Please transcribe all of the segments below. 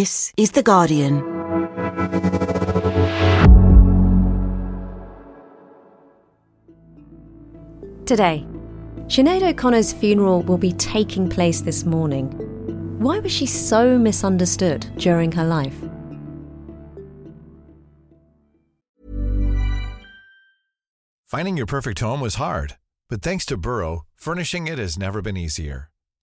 This is The Guardian. Today, Sinead O'Connor's funeral will be taking place this morning. Why was she so misunderstood during her life? Finding your perfect home was hard, but thanks to Burrow, furnishing it has never been easier.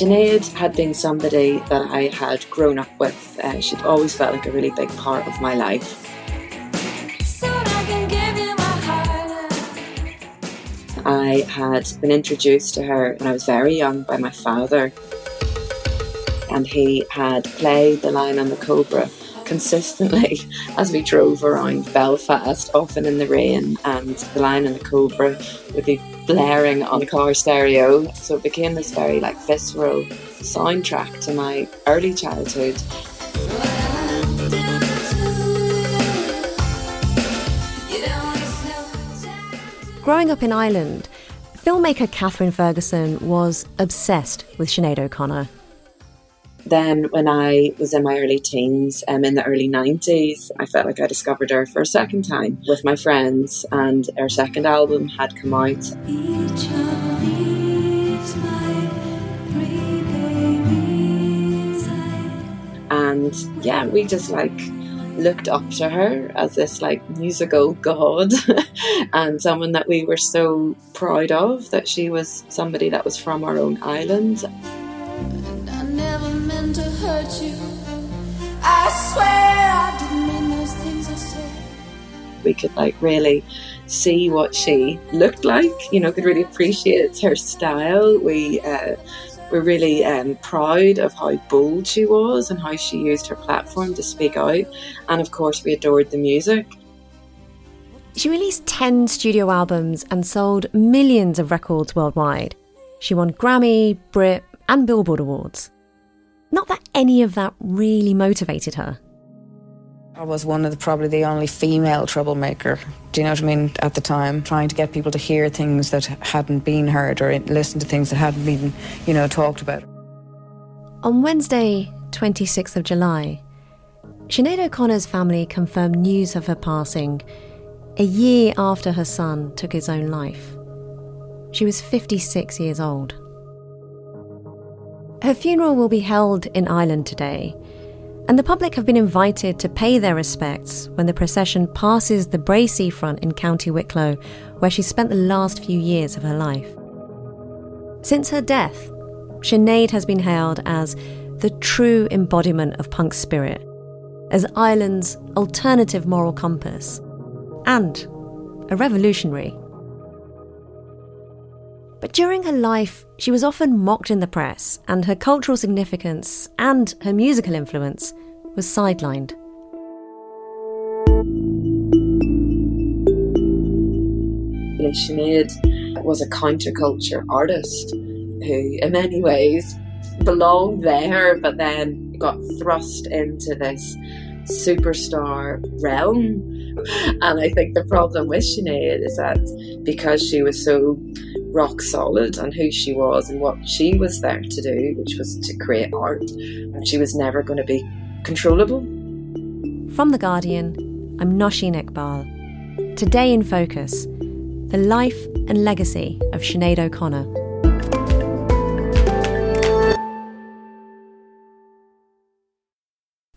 Sinead had been somebody that I had grown up with. She'd always felt like a really big part of my life. I had been introduced to her when I was very young by my father, and he had played The Lion and the Cobra consistently as we drove around Belfast, often in the rain, and The Lion and the Cobra would be blaring on the car stereo. So it became this very visceral soundtrack to my early childhood. Growing up in Ireland, filmmaker Kathryn Ferguson was obsessed with Sinead O'Connor. Then when I was in my early teens, in the early 90s, I felt like I discovered her for a second time with my friends, and her second album had come out. Each of these, my three babies, and yeah, we just looked up to her as this musical god and someone that we were so proud of, that she was somebody that was from our own island. To hurt you, I swear I didn't mean those things I said. We could really see what she looked like, could really appreciate her style. We were really proud of how bold she was and how she used her platform to speak out, and of course we adored the music. She released 10 studio albums and sold millions of records worldwide. She won Grammy, Brit and Billboard awards. Not that any of that really motivated her. I was one of probably the only female troublemaker, do you know what I mean, at the time, trying to get people to hear things that hadn't been heard or listen to things that hadn't been, talked about. On Wednesday, 26th of July, Sinead O'Connor's family confirmed news of her passing a year after her son took his own life. She was 56 years old. Her funeral will be held in Ireland today, and the public have been invited to pay their respects when the procession passes the Bray seafront in County Wicklow, where she spent the last few years of her life. Since her death, Sinead has been hailed as the true embodiment of punk spirit, as Ireland's alternative moral compass, and a revolutionary. But during her life, she was often mocked in the press, and her cultural significance and her musical influence was sidelined. Sinead was a counterculture artist who, in many ways, belonged there, but then got thrust into this superstar realm. And I think the problem with Sinead is that because she was so rock solid on who she was and what she was there to do, which was to create art, she was never going to be controllable. From The Guardian, I'm Nosheen Iqbal. Today in Focus, the life and legacy of Sinead O'Connor.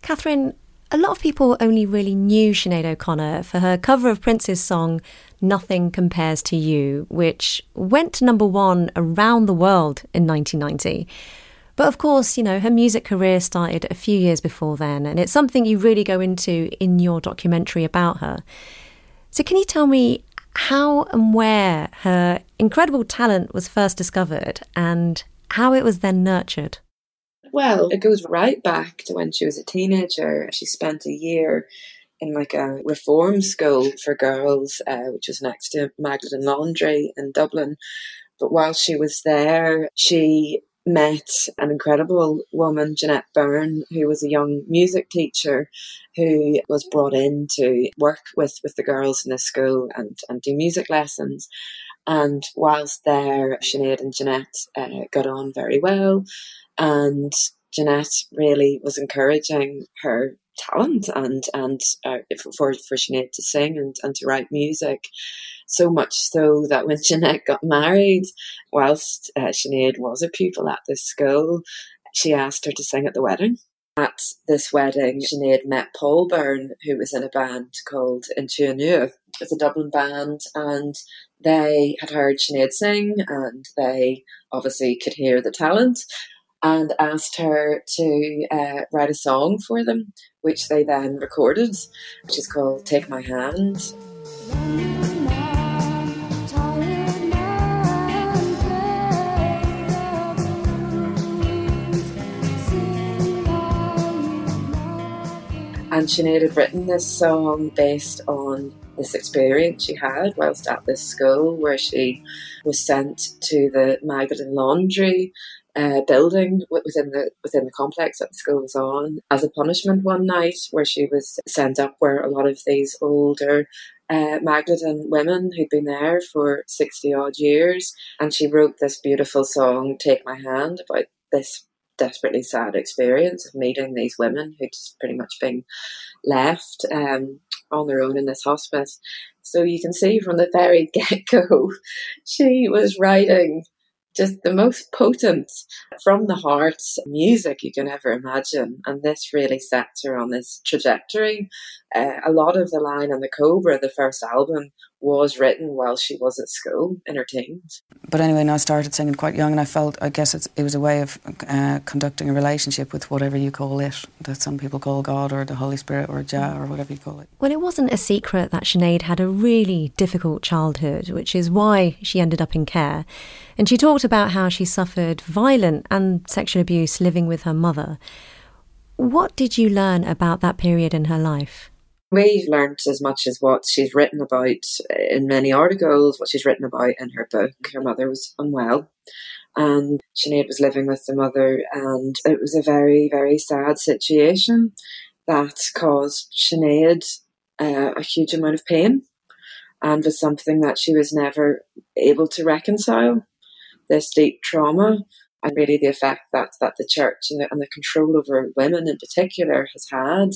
Kathryn, a lot of people only really knew Sinead O'Connor for her cover of Prince's song Nothing Compares to You, which went to #1 around the world in 1990. But of course, her music career started a few years before then, and it's something you really go into in your documentary about her. So can you tell me, how and where her incredible talent was first discovered and how it was then nurtured. Well, it goes right back to when she was a teenager. She spent a year in like a reform school for girls, which was next to Magdalen Laundry in Dublin. But while she was there, she met an incredible woman, Jeanette Byrne, who was a young music teacher who was brought in to work with the girls in the school and do music lessons. And whilst there, Sinead and Jeanette got on very well, and Jeanette really was encouraging her talent and for Sinead to sing and to write music, so much so that when Jeanette got married, whilst Sinead was a pupil at this school, she asked her to sing at the wedding. At this wedding, Sinead met Paul Byrne, who was in a band called Into Anua. It's a Dublin band, and they had heard Sinead sing, and they obviously could hear the talent, and asked her to write a song for them, which they then recorded, which is called Take My Hand. And Sinead had written this song based on this experience she had whilst at this school, where she was sent to the Magdalen Laundry building within the complex that the school was on as a punishment one night, where she was sent up where a lot of these older Magdalen women who'd been there for 60 odd years. And she wrote this beautiful song, Take My Hand, about this desperately sad experience of meeting these women who'd just pretty much been left on their own in this hospice. So you can see from the very get-go, she was writing just the most potent, from the heart music you can ever imagine. And this really sets her on this trajectory. A lot of The Lion and the Cobra, the first album, was written while she was at school in her teens. But anyway, no, I started singing quite young, and I felt, I guess it was a way of conducting a relationship with whatever you call it, that some people call God or the Holy Spirit or Jah or whatever you call it. Well, it wasn't a secret that Sinead had a really difficult childhood, which is why she ended up in care. And she talked about how she suffered violent and sexual abuse living with her mother. What did you learn about that period in her life? We've learned as much as what she's written about in many articles, what she's written about in her book. Her mother was unwell, and Sinead was living with the mother, and it was a very, very sad situation that caused Sinead a huge amount of pain, and was something that she was never able to reconcile, this deep trauma. And really the effect that the church and the control over women in particular has had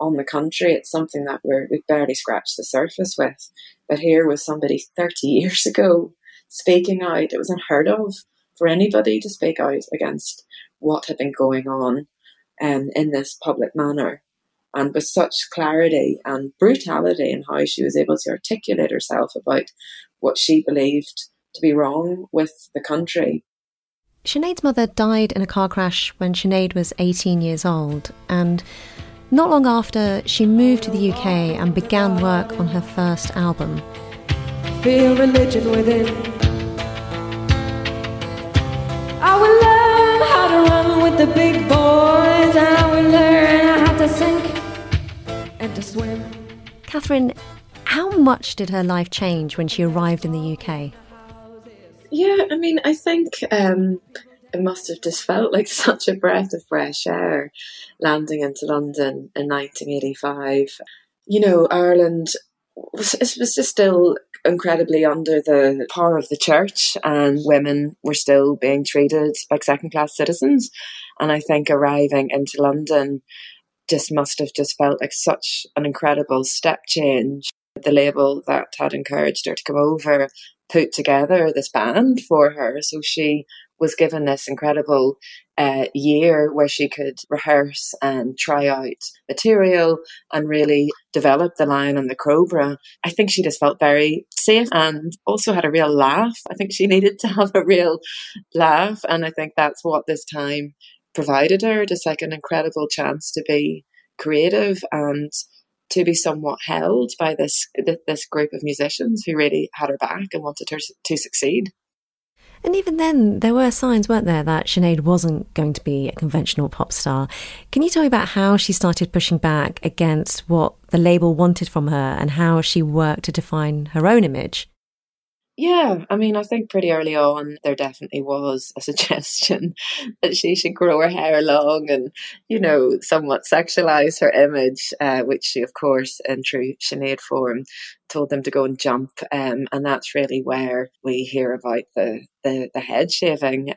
on the country, it's something that we've barely scratched the surface with. But here was somebody 30 years ago speaking out. It was unheard of for anybody to speak out against what had been going on in this public manner. And with such clarity and brutality in how she was able to articulate herself about what she believed to be wrong with the country. Sinead's mother died in a car crash when Sinead was 18 years old, and not long after, she moved to the UK and began work on her first album. Feel religion within. I will learn how to run with the big boys, and I will learn how to sink and to swim. Kathryn, how much did her life change when she arrived in the UK? Yeah, I mean, I think it must have just felt like such a breath of fresh air landing into London in 1985. You know, Ireland was just still incredibly under the power of the church, and women were still being treated like second-class citizens. And I think arriving into London just must have just felt like such an incredible step change. The label that had encouraged her to come over put together this band for her, so she was given this incredible year where she could rehearse and try out material and really develop The Lion and the Cobra. I think she just felt very safe and also had a real laugh. I think she needed to have a real laugh, and I think that's what this time provided her, just like an incredible chance to be creative and to be somewhat held by this group of musicians who really had her back and wanted her to succeed. And even then, there were signs, weren't there, that Sinead wasn't going to be a conventional pop star. Can you tell me about how she started pushing back against what the label wanted from her and how she worked to define her own image? Yeah, I mean, I think pretty early on, there definitely was a suggestion that she should grow her hair long and, you know, somewhat sexualise her image, which she, of course, in true Sinead form, told them to go and jump. And that's really where we hear about the head shaving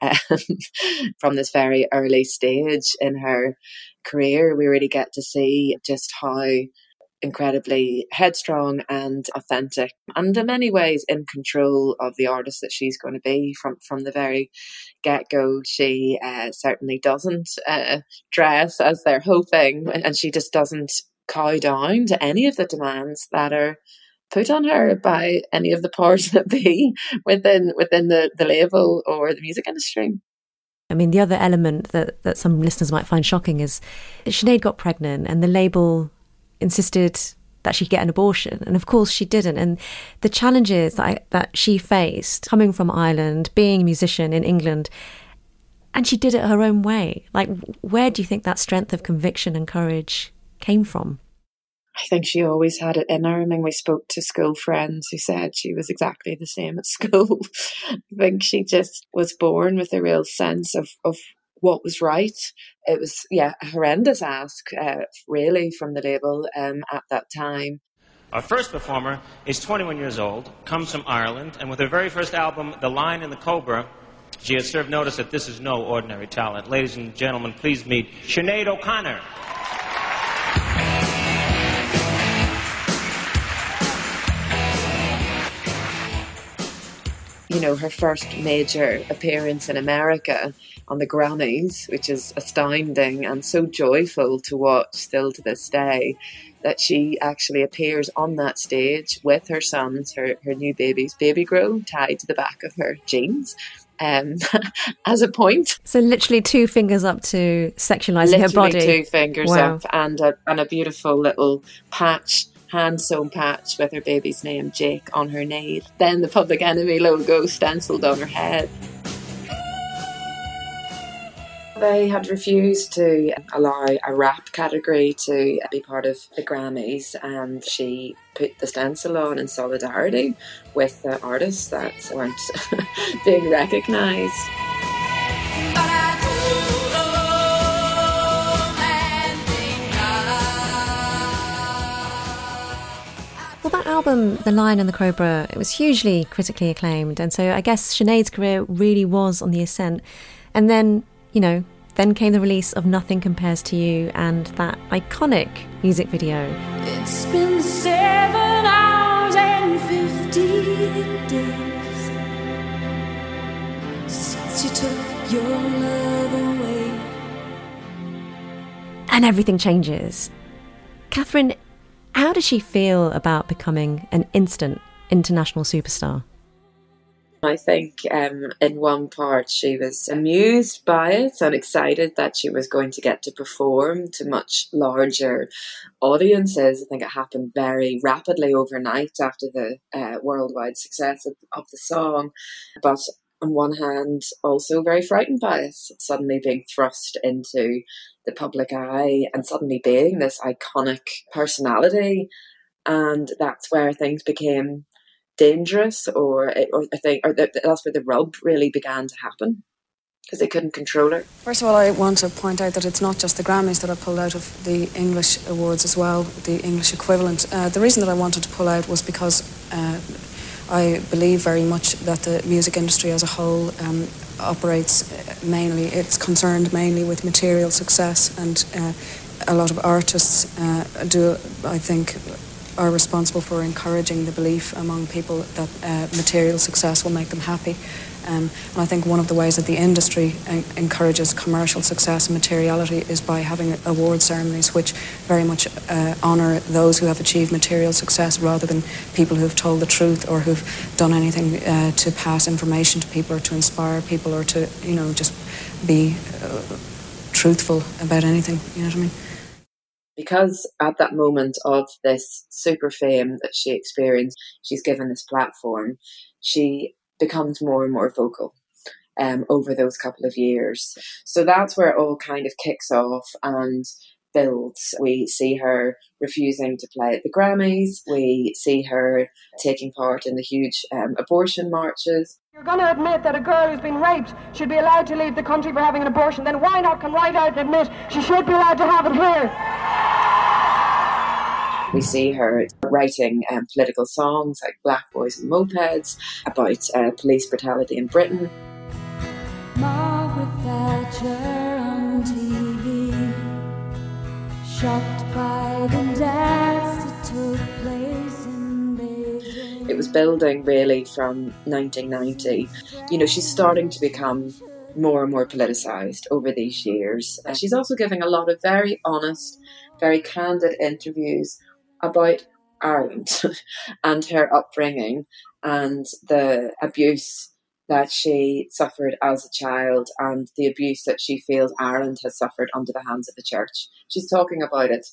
from this very early stage in her career. We really get to see just how incredibly headstrong and authentic and in many ways in control of the artist that she's going to be from the very get-go. She certainly doesn't dress as they're hoping, and she just doesn't cow down to any of the demands that are put on her by any of the powers that be within the label or the music industry. I mean, the other element that some listeners might find shocking is Sinead got pregnant and the label insisted that she get an abortion, and of course she didn't. And the challenges that she faced coming from Ireland, being a musician in England, and she did it her own way. Like, where do you think that strength of conviction and courage came from? I think she always had it in her. I mean, we spoke to school friends who said she was exactly the same at school. I think she just was born with a real sense of what was right. It was, a horrendous ask, really, from the label at that time. Our first performer is 21 years old, comes from Ireland, and with her very first album, The Lion and the Cobra, she has served notice that this is no ordinary talent. Ladies and gentlemen, please meet Sinead O'Connor. You know, her first major appearance in America on the Grammys, which is astounding and so joyful to watch still to this day, that she actually appears on that stage with her sons, her new baby's baby grow tied to the back of her jeans as a point. So literally two fingers up to sexualising her body. Literally two fingers up and a beautiful little patch, hand-sewn patch with her baby's name, Jake, on her knee. Then the Public Enemy logo stencilled on her head. They had refused to allow a rap category to be part of the Grammys, and she put the stencil on in solidarity with the artists that weren't being recognised. Album The Lion and the Cobra, it was hugely critically acclaimed, and so I guess Sinead's career really was on the ascent. And then, you know, then came the release of Nothing Compares to You and that iconic music video. It's been 7 hours and 15 days since you took your love away. And everything changes. Kathryn, how did she feel about becoming an instant international superstar? I think in one part she was amused by it and excited that she was going to get to perform to much larger audiences. I think it happened very rapidly overnight after the worldwide success of the song. But on one hand, also very frightened by it, suddenly being thrust into the public eye and suddenly being this iconic personality. And that's where things became dangerous, that's where the rub really began to happen, because they couldn't control her. First of all, I want to point out that it's not just the Grammys that I pulled out of the English awards as well, the English equivalent. The reason that I wanted to pull out was because I believe very much that the music industry as a whole operates mainly, it's concerned mainly with material success, and a lot of artists are responsible for encouraging the belief among people that material success will make them happy. And I think one of the ways that the industry encourages commercial success and materiality is by having award ceremonies which very much honour those who have achieved material success rather than people who have told the truth or who've done anything to pass information to people or to inspire people or to, you know, just be truthful about anything, you know what I mean? Because at that moment of this super fame that she experienced, she's given this platform, she becomes more and more vocal over those couple of years. So that's where it all kind of kicks off and builds. We see her refusing to play at the Grammys. We see her taking part in the huge abortion marches. You're going to admit that a girl who's been raped should be allowed to leave the country for having an abortion, then why not come right out and admit she should be allowed to have it here? We see her writing political songs like Black Boys and Mopeds about police brutality in Britain. Margaret Thatcher on TV, shocked by the deaths that took place in Beijing. It was building really from 1990. You know, she's starting to become more and more politicised over these years. And she's also giving a lot of very honest, very candid interviews about Ireland and her upbringing and the abuse that she suffered as a child and the abuse that she feels Ireland has suffered under the hands of the church. She's talking about it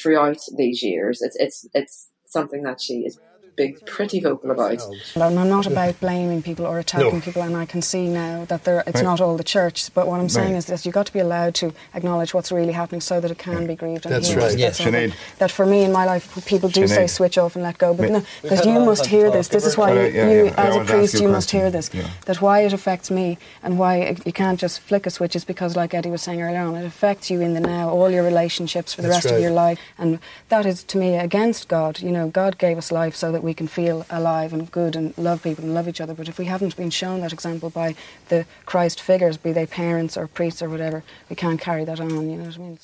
throughout these years. It's something that she is being pretty vocal about. And I'm not about blaming people or attacking people, and I can see now that it's not all the church, but what I'm saying is that you've got to be allowed to acknowledge what's really happening so that it can be grieved and healed. That's right. Yes, Sinead. That for me in my life, people do say switch off and let go, but no, that you must hear this. This is why you as a priest, you must hear this. Yeah. That why it affects me and why you can't just flick a switch is because, like Eddie was saying earlier on, it affects you in the now, all your relationships for the rest of your life, and that is, to me, against God. You know, God gave us life so that we can feel alive and good and love people and love each other. But if we haven't been shown that example by the Christ figures, be they parents or priests or whatever, we can't carry that on, you know what I mean?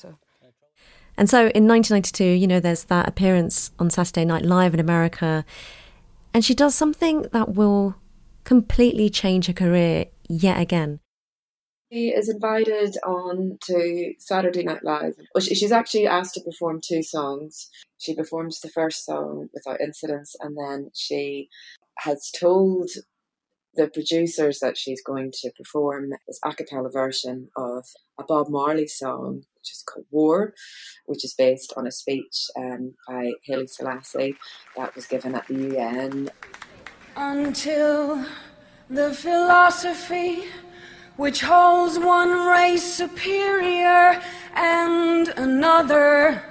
And so in 1992, you know, there's that appearance on Saturday Night Live in America, and she does something that will completely change her career yet again. She is invited on to Saturday Night Live. Well, she's actually asked to perform two songs. She performs the first song without incidents, and then she has told the producers that she's going to perform this a cappella version of a Bob Marley song, which is called War, which is based on a speech by Haile Selassie that was given at the UN. Until the philosophy which holds one race superior and another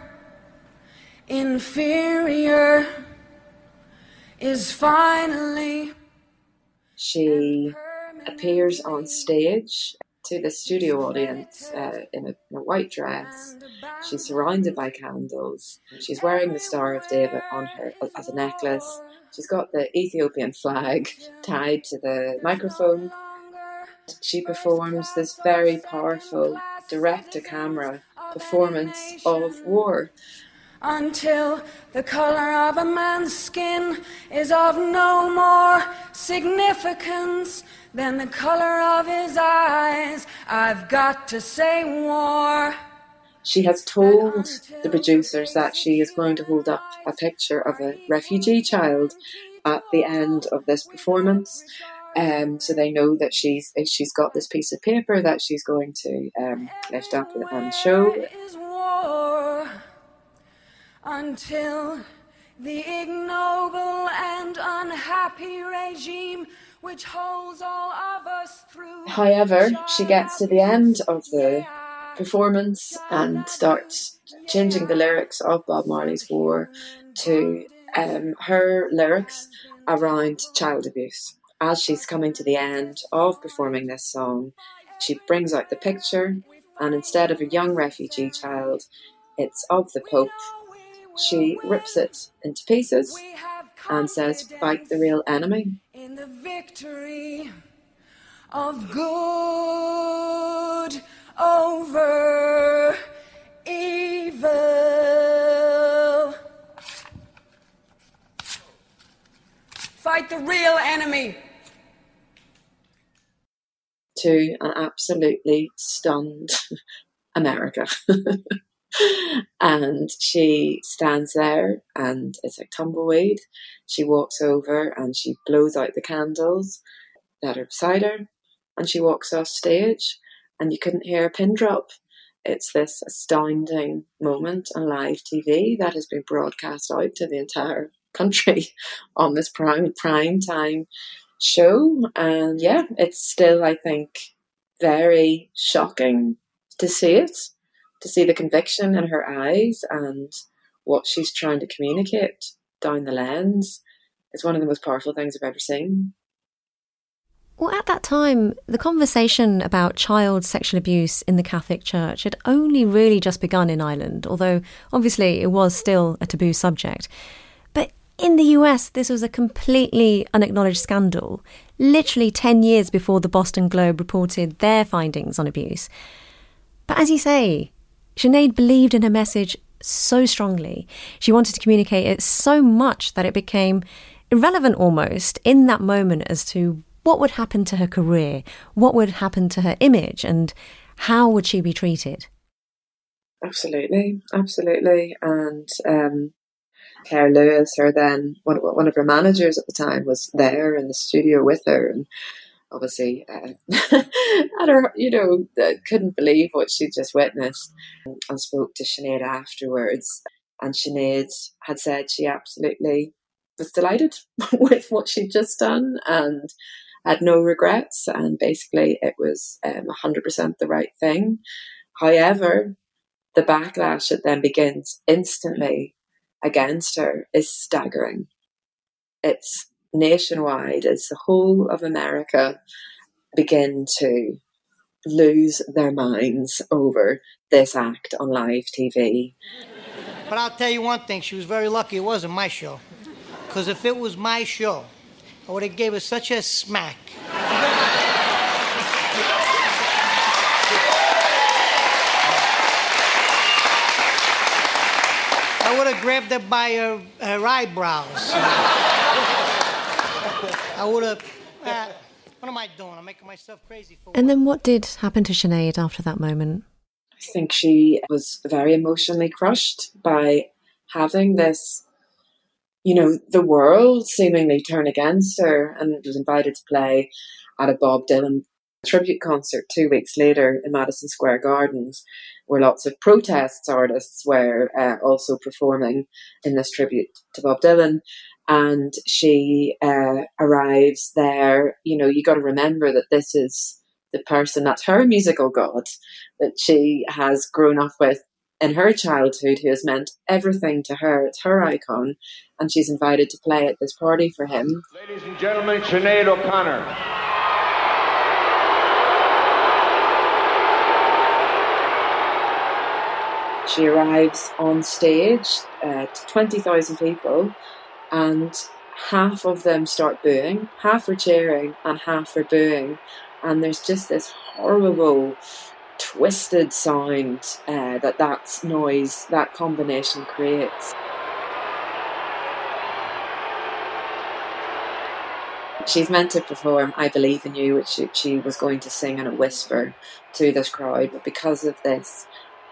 inferior is finally... She appears on stage to the studio audience in a white dress. She's surrounded by candles. She's wearing the Star of David on her as a necklace. She's got the Ethiopian flag tied to the microphone. She performs this very powerful direct-to-camera performance of War. Until the colour of a man's skin is of no more significance than the colour of his eyes, I've got to say war. She has told the producers that she is going to hold up a picture of a refugee child at the end of this performance. So they know that she's got this piece of paper that she's going to lift up and show. Until the ignoble and unhappy regime which holds all of us through. However, she gets to the end of the performance and starts changing the lyrics of Bob Marley's War to her lyrics around child abuse. As she's coming to the end of performing this song, she brings out the picture, and instead of a young refugee child, it's of the Pope. She rips it into pieces and says, "Fight the real enemy." In the victory of good over evil. Fight the real enemy. To an absolutely stunned America. And she stands there and it's like tumbleweed. She walks over and she blows out the candles that are beside her, and she walks off stage, and you couldn't hear a pin drop. It's this astounding moment on live TV that has been broadcast out to the entire country on this prime time show. And yeah, it's still, I think, very shocking to see it, to see the conviction in her eyes and what she's trying to communicate down the lens. It's one of the most powerful things I've ever seen. Well, at that time, the conversation about child sexual abuse in the Catholic Church had only really just begun in Ireland, although obviously it was still a taboo subject. But in the US, this was a completely unacknowledged scandal, literally 10 years before the Boston Globe reported their findings on abuse. But as you say, Sinead believed in her message so strongly. She wanted to communicate it so much that it became irrelevant almost in that moment as to what would happen to her career? What would happen to her image? And how would she be treated? Absolutely. And Claire Lewis, her then, one of her managers at the time, was there in the studio with her. And obviously, couldn't believe what she just witnessed. And spoke to Sinead afterwards. And Sinead had said she absolutely was delighted with what she'd just done and had no regrets, and basically it was 100% the right thing. However, the backlash that then begins instantly against her is staggering. It's nationwide. It's the whole of America begin to lose their minds over this act on live TV. But I'll tell you one thing, she was very lucky it wasn't my show. Because if it was my show, I would have gave her such a smack. I would have grabbed her by her eyebrows. I would have... what am I doing? I'm making myself crazy. And then what did happen to Sinead after that moment? I think she was very emotionally crushed by having this... the world seemingly turned against her, and was invited to play at a Bob Dylan tribute concert 2 weeks later in Madison Square Gardens, where lots of protest artists were also performing in this tribute to Bob Dylan. And she arrives there. You got to remember that this is the person, that's her musical god, that she has grown up with in her childhood, who has meant everything to her. It's her icon, and she's invited to play at this party for him. Ladies and gentlemen, Sinead O'Connor. She arrives on stage to 20,000 people, and half of them start booing, half are cheering, and half are booing. And there's just this horrible twisted sound that noise, that combination creates. She's meant to perform I Believe in You, which she was going to sing in a whisper to this crowd, but because of this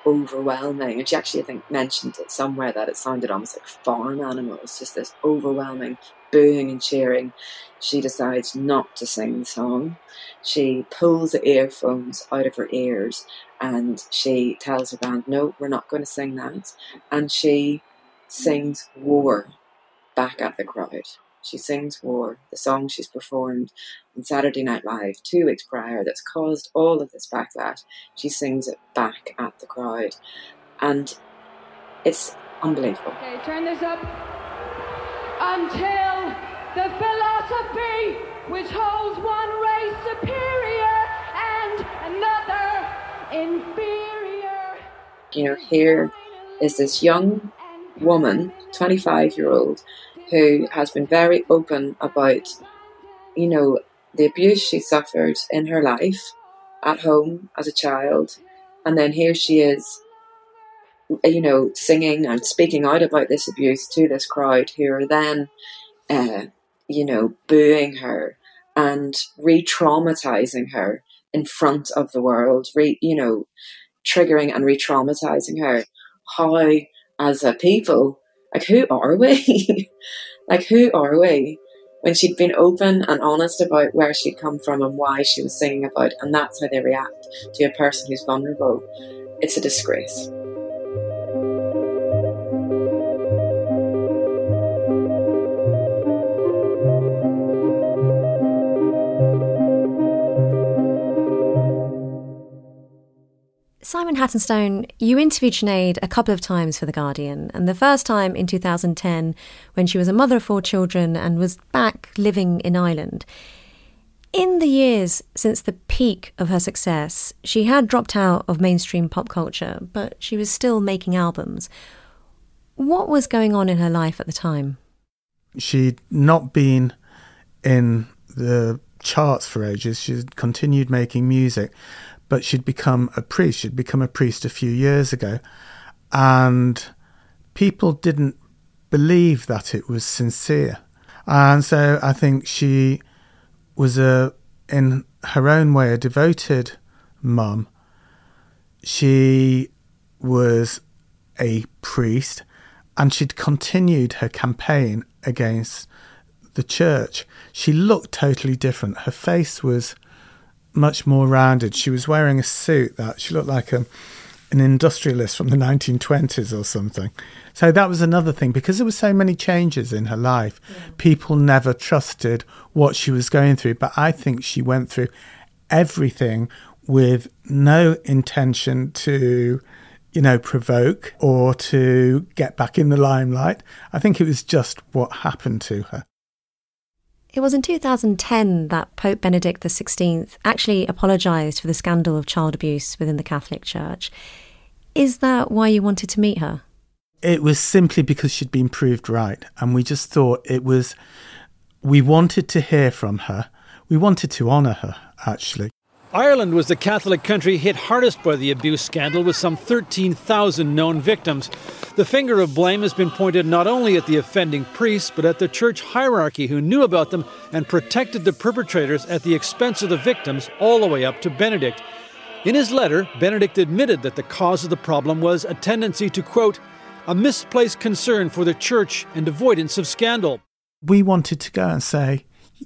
overwhelming, and she actually I think mentioned it somewhere that it sounded almost like farm animals, just this overwhelming booing and cheering, she decides not to sing the song. She pulls the earphones out of her ears and she tells her band, no, we're not going to sing that. And she sings War back at the crowd. She sings War, the song she's performed on Saturday Night Live 2 weeks prior that's caused all of this backlash. She sings it back at the crowd. And it's unbelievable. Okay, turn this up. Until the philosophy which holds one race superior and another inferior. Here is this young woman, 25-year-old, who has been very open about, the abuse she suffered in her life at home as a child. And then here she is, singing and speaking out about this abuse to this crowd who are then, booing her and re-traumatizing her in front of the world, triggering and re-traumatizing her. How, as a people... who are we? Who are we? When she'd been open and honest about where she'd come from and why she was singing about, and that's how they react to a person who's vulnerable. It's a disgrace. Simon Hattenstone, you interviewed Sinead a couple of times for The Guardian, and the first time in 2010 when she was a mother of 4 children and was back living in Ireland. In the years since the peak of her success, she had dropped out of mainstream pop culture, but she was still making albums. What was going on in her life at the time? She'd not been in the charts for ages. She'd continued making music. But she'd become a priest. She'd become a priest a few years ago. And people didn't believe that it was sincere. And so I think she was, in her own way, a devoted mum. She was a priest, and she'd continued her campaign against the church. She looked totally different. Her face was much more rounded. She was wearing a suit that she looked like an industrialist from the 1920s or something. So that was another thing, because there were so many changes in her life. Yeah. People never trusted what she was going through, but I think she went through everything with no intention to, provoke or to get back in the limelight. I think it was just what happened to her. It was in 2010 that Pope Benedict XVI actually apologised for the scandal of child abuse within the Catholic Church. Is that why you wanted to meet her? It was simply because she'd been proved right. And we just thought we wanted to hear from her. We wanted to honour her, actually. Ireland was the Catholic country hit hardest by the abuse scandal, with some 13,000 known victims. The finger of blame has been pointed not only at the offending priests, but at the church hierarchy who knew about them and protected the perpetrators at the expense of the victims, all the way up to Benedict. In his letter, Benedict admitted that the cause of the problem was a tendency to, quote, a misplaced concern for the church and avoidance of scandal. We wanted to go and say,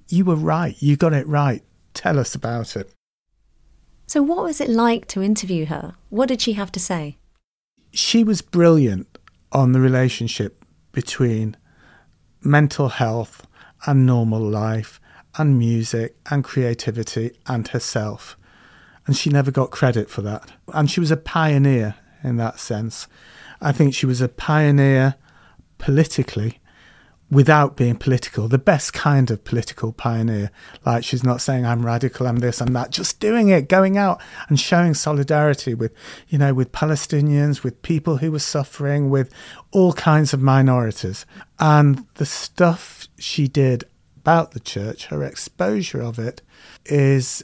you were right, you got it right, tell us about it. So what was it like to interview her? What did she have to say? She was brilliant on the relationship between mental health and normal life and music and creativity and herself. And she never got credit for that. And she was a pioneer in that sense. I think she was a pioneer politically without being political, the best kind of political pioneer. Like, she's not saying, I'm radical, I'm this, I'm that, just doing it, going out and showing solidarity with, with Palestinians, with people who were suffering, with all kinds of minorities. And the stuff she did about the church, her exposure of it is,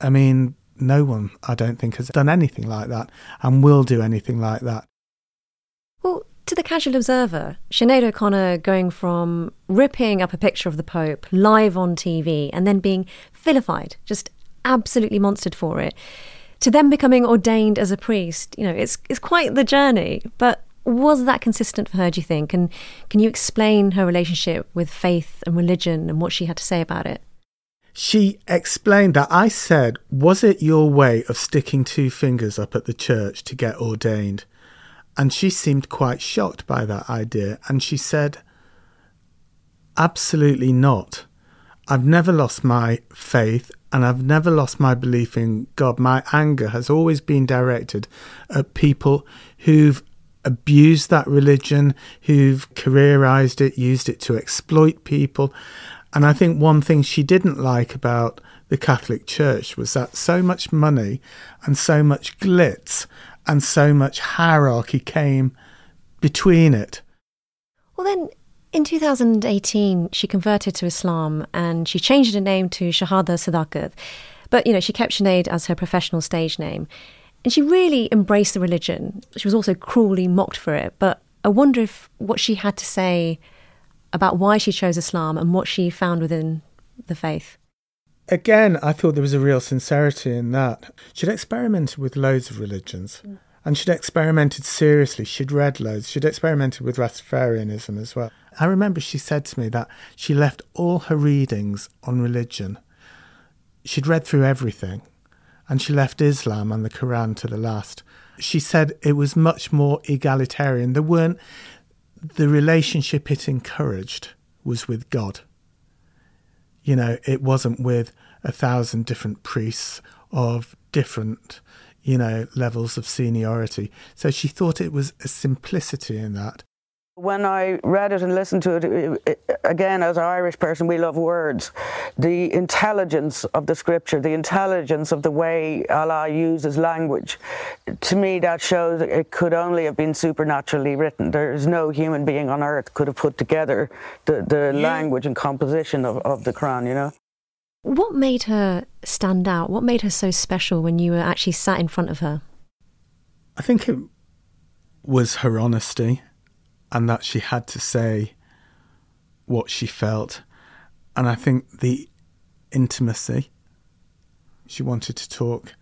no one, I don't think, has done anything like that and will do anything like that. Well, to the casual observer, Sinead O'Connor going from ripping up a picture of the Pope live on TV and then being vilified, just absolutely monstered for it, to then becoming ordained as a priest, it's quite the journey. But was that consistent for her, do you think? And can you explain her relationship with faith and religion and what she had to say about it? She explained that. I said, was it your way of sticking 2 fingers up at the church to get ordained? And she seemed quite shocked by that idea. And she said, absolutely not. I've never lost my faith and I've never lost my belief in God. My anger has always been directed at people who've abused that religion, who've careerised it, used it to exploit people. And I think one thing she didn't like about the Catholic Church was that so much money and so much glitz and so much hierarchy came between it. Well, then, in 2018, she converted to Islam and she changed her name to Shahada Sadaqat. But, she kept Sinead as her professional stage name. And she really embraced the religion. She was also cruelly mocked for it. But I wonder if what she had to say about why she chose Islam and what she found within the faith. Again, I thought there was a real sincerity in that. She'd experimented with loads of religions, and she'd experimented seriously. She'd read loads. She'd experimented with Rastafarianism as well. I remember she said to me that she left all her readings on religion. She'd read through everything, and she left Islam and the Quran to the last. She said it was much more egalitarian. The relationship it encouraged was with God. You know, it wasn't with 1,000 different priests of different, levels of seniority. So she thought it was a simplicity in that. When I read it and listened to it, again, as an Irish person, we love words. The intelligence of the scripture, the intelligence of the way Allah uses language, to me that shows it could only have been supernaturally written. There is no human being on earth could have put together the language and composition of the Quran, What made her stand out? What made her so special when you were actually sat in front of her? I think it was her honesty. And that she had to say what she felt. And I think the intimacy. She wanted to talk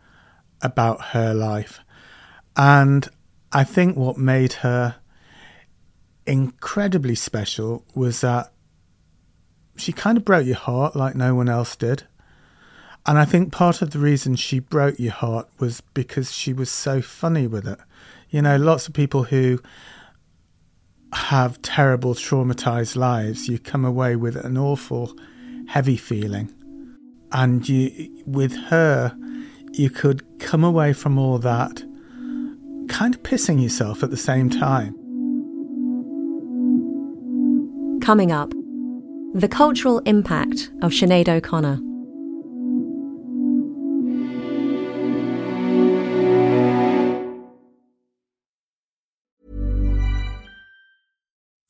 about her life. And I think what made her incredibly special was that she kind of broke your heart like no one else did. And I think part of the reason she broke your heart was because she was so funny with it. Lots of people who have terrible, traumatised lives, you come away with an awful, heavy feeling. And with her, you could come away from all that kind of pissing yourself at the same time. Coming up, the cultural impact of Sinead O'Connor.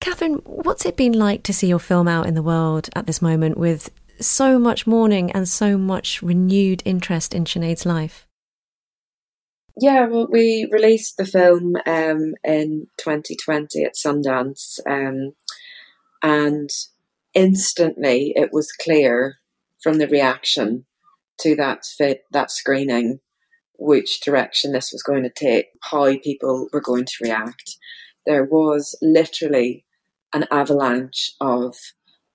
Kathryn, what's it been like to see your film out in the world at this moment with so much mourning and so much renewed interest in Sinead's life? Yeah, well, we released the film in 2020 at Sundance, and instantly it was clear from the reaction to that screening which direction this was going to take, how people were going to react. There was literally an avalanche of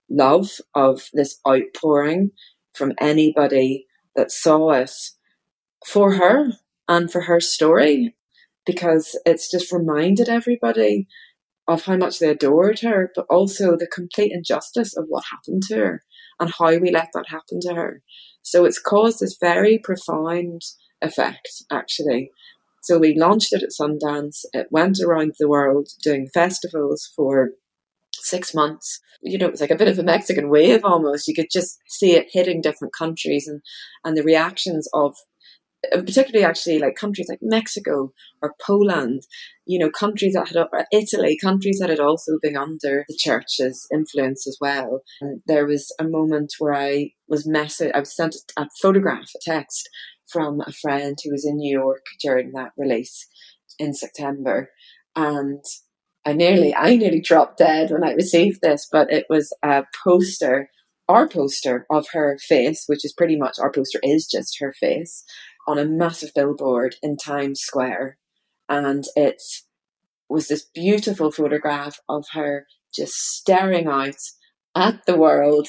love, of this outpouring from anybody that saw it for her and for her story, because it's just reminded everybody of how much they adored her, but also the complete injustice of what happened to her and how we let that happen to her. So it's caused this very profound effect, actually. So we launched it at Sundance. It went around the world doing festivals for 6 months. You know, it was like a bit of a Mexican wave almost. You could just see it hitting different countries and the reactions of, particularly actually like countries like Mexico or Poland, you know, countries that had, Italy, countries that had also been under the church's influence as well. And there was a moment where I was sent a photograph, a text from a friend who was in New York during that release in September. And I nearly dropped dead when I received this, but it was a poster, our poster of her face, which is pretty much, our poster is just her face, on a massive billboard in Times Square. And it was this beautiful photograph of her just staring out at the world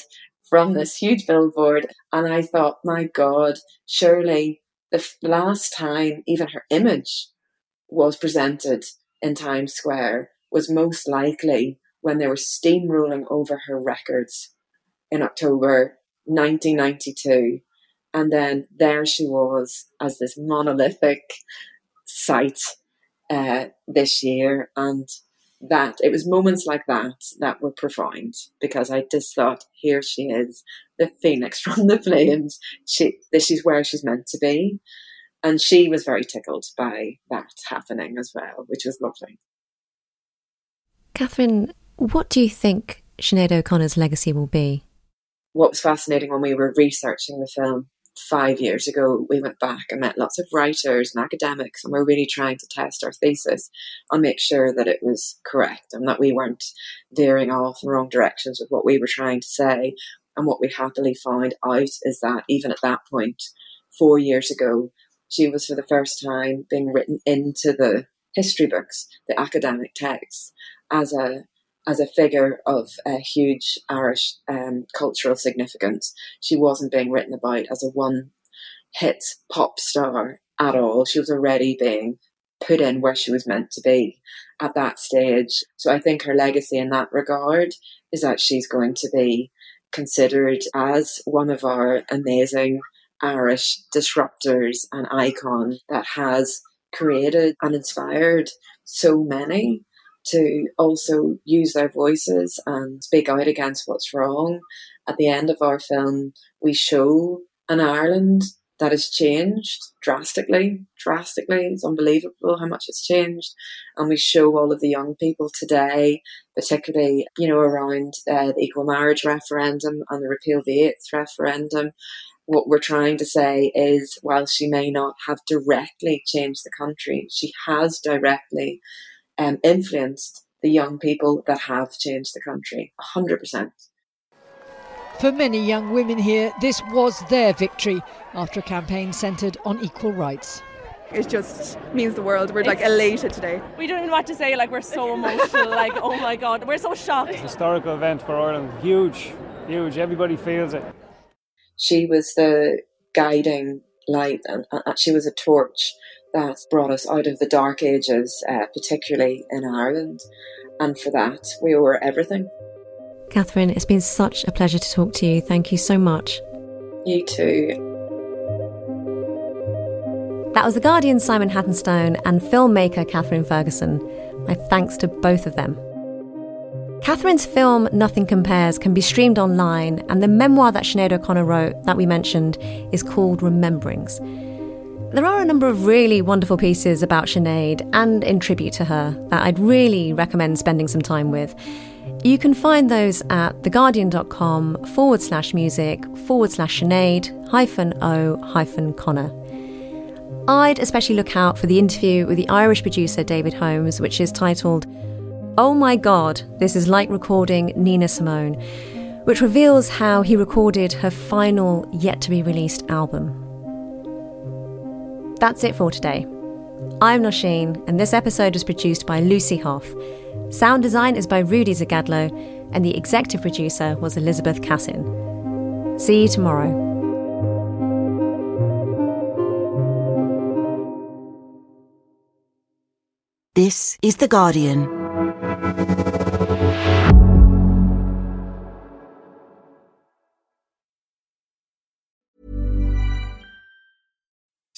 from this huge billboard. And I thought, my God, surely the last time even her image was presented in Times Square was most likely when they were steamrolling over her records in October 1992. And then there she was as this monolithic sight this year. And that, it was moments like that that were profound, because I just thought, here she is, the phoenix from the flames. This is where she's meant to be. And she was very tickled by that happening as well, which was lovely. Kathryn, what do you think Sinead O'Connor's legacy will be? What was fascinating when we were researching the film 5 years ago, we went back and met lots of writers and academics, and we're really trying to test our thesis and make sure that it was correct and that we weren't veering off in wrong directions with what we were trying to say. And what we happily found out is that even at that point, 4 years ago, she was for the first time being written into the history books, the academic texts, as a figure of a huge Irish cultural significance. She wasn't being written about as a one-hit pop star at all. She was already being put in where she was meant to be at that stage. So I think her legacy in that regard is that she's going to be considered as one of our amazing Irish disruptors and icon that has created and inspired so many to also use their voices and speak out against what's wrong. At the end of our film, we show an Ireland that has changed drastically. It's unbelievable how much it's changed. And we show all of the young people today, particularly, you know, around the equal marriage referendum and the repeal of the 8th referendum. What we're trying to say is, while she may not have directly changed the country, she has directly influenced the young people that have changed the country, 100%. For many young women here, this was their victory after a campaign centred on equal rights. It just means the world. We're like elated today. We don't even know what to say, like we're so emotional, like, oh my God, we're so shocked. It's a historical event for Ireland, huge, huge, everybody feels it. She was the guiding light, and she was a torch that brought us out of the dark ages, particularly in Ireland. And for that, we owe her everything. Kathryn, it's been such a pleasure to talk to you. Thank you so much. You too. That was The Guardian's Simon Hattenstone and filmmaker Kathryn Ferguson. My thanks to both of them. Kathryn's film Nothing Compares can be streamed online, and the memoir that Sinead O'Connor wrote that we mentioned is called Rememberings. There are a number of really wonderful pieces about Sinead and in tribute to her that I'd really recommend spending some time with. You can find those at theguardian.com/music/Sinead-O-Connor. I'd especially look out for the interview with the Irish producer David Holmes, which is titled Oh My God, This Is Like Recording Nina Simone, which reveals how he recorded her final yet-to-be-released album. That's it for today. I'm Nosheen, and this episode was produced by Lucy Hoff. Sound design is by Rudy Zagadlo, and the executive producer was Elizabeth Cassin. See you tomorrow. This is The Guardian.